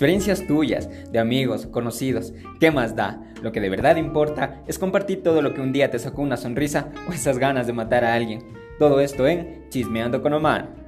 experiencias tuyas, de amigos, conocidos, ¿qué más da? Lo que de verdad importa es compartir todo lo que un día te sacó una sonrisa o esas ganas de matar a alguien. Todo esto en Chismeando con Omar.